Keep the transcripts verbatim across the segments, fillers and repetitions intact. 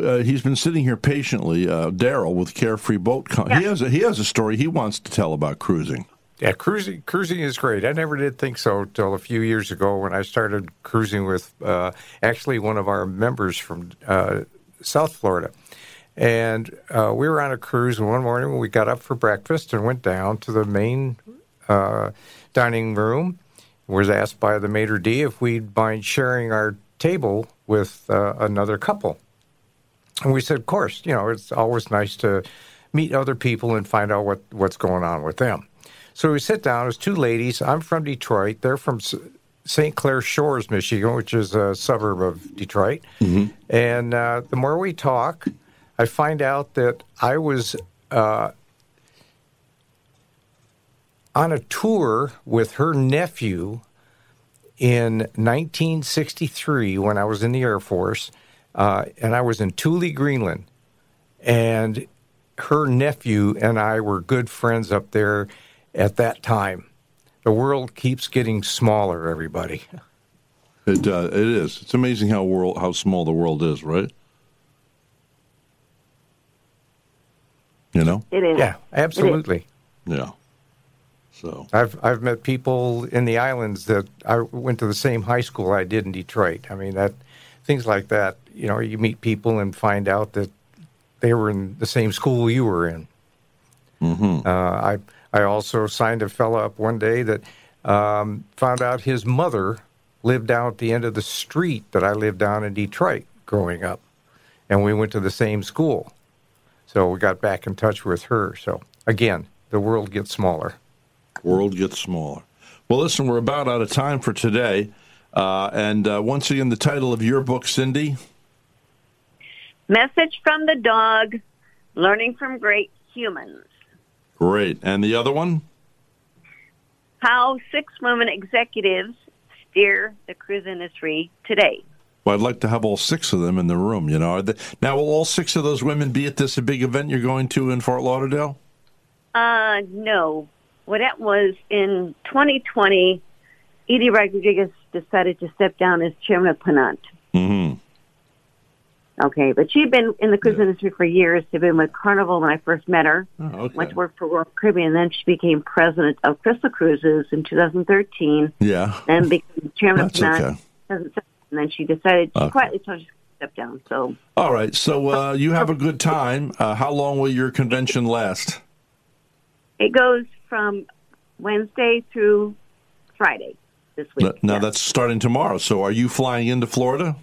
Uh, he's been sitting here patiently, uh, Daryl, with Carefree Boat Club. Yeah. He has a, he has a story he wants to tell about cruising. Yeah, cruising cruising is great. I never did think so until a few years ago when I started cruising with uh, actually one of our members from uh, South Florida. And uh, we were on a cruise, and one morning we got up for breakfast and went down to the main uh, dining room. We was asked by the maitre d' if we'd mind sharing our table with uh, another couple. And we said, of course, you know, it's always nice to meet other people and find out what, what's going on with them. So we sit down. It was two ladies. I'm from Detroit. They're from Saint Clair Shores, Michigan, which is a suburb of Detroit. Mm-hmm. And uh, the more we talk, I find out that I was uh, on a tour with her nephew in nineteen sixty-three when I was in the Air Force. Uh, and I was in Thule, Greenland, and her nephew and I were good friends up there at that time. The world keeps getting smaller, everybody. It uh, it is. It's amazing how world how small the world is, right? You know? It is. Yeah, absolutely. Is. Yeah. So I've I've met people in the islands that I went to the same high school I did in Detroit. I mean that. Things like that, you know, you meet people and find out that they were in the same school you were in. Mm-hmm. Uh, I I also signed a fellow up one day that um, found out his mother lived down at the end of the street that I lived down in Detroit growing up, and we went to the same school. So we got back in touch with her. So, again, the world gets smaller. World gets smaller. Well, listen, we're about out of time for today. Uh, and uh, once again, the title of your book, Cindy? Message from the Dog, Learning from Great Humans. Great. And the other one? How Six Women Executives Steer the Cruise Industry Today. Well, I'd like to have all six of them in the room, you know. Are they, now, will all six of those women be at this big event you're going to in Fort Lauderdale? Uh, no. Well, that was in twenty twenty, Edie Rodriguez decided to step down as chairman of Panant. Mm-hmm. Okay, but she'd been in the cruise yeah. industry for years. She'd been with Carnival when I first met her. Oh, okay. Went to work for Royal Caribbean, and then she became president of Crystal Cruises in two thousand thirteen. Yeah. And became chairman of Panant. Okay. And then she decided, she okay. quietly told you to step down. So. All right, so uh, you have a good time. Uh, how long will your convention last? It goes from Wednesday through Friday. This week. Now, yeah. That's starting tomorrow, so are you flying into Florida?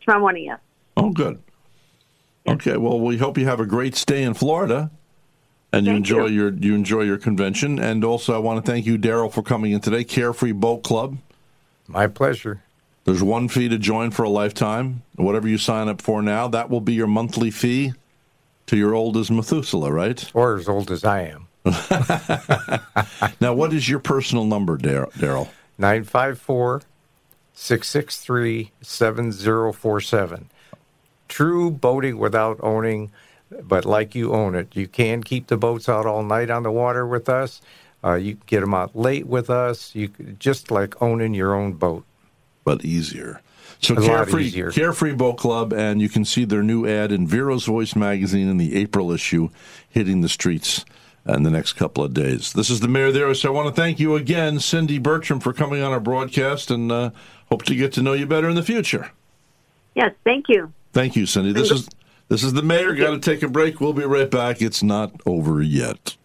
Tomorrow morning, yes. Oh, good. Yes. Okay, well, we hope you have a great stay in Florida, and thank you enjoy you. your you enjoy your convention. And also, I want to thank you, Daryl, for coming in today. Carefree Boat Club. My pleasure. There's one fee to join for a lifetime. Whatever you sign up for now, that will be your monthly fee to your old as Methuselah, right? Or as old as I am. Now, what is your personal number, Daryl? nine five four, six six three, seven zero four seven. True boating without owning, but like you own it. You can keep the boats out all night on the water with us. Uh, you can get them out late with us. You just like owning your own boat. But easier. So Carefree, Carefree Boat Club, and you can see their new ad in Vero's Voice magazine in the April issue, hitting the streets in the next couple of days. This is the Mayor there, so I want to thank you again, Cindy Bertram, for coming on our broadcast, and uh, hope to get to know you better in the future. Yes, thank you. Thank you, Cindy. This is this is the Mayor. Got to take a break. We'll be right back. It's not over yet.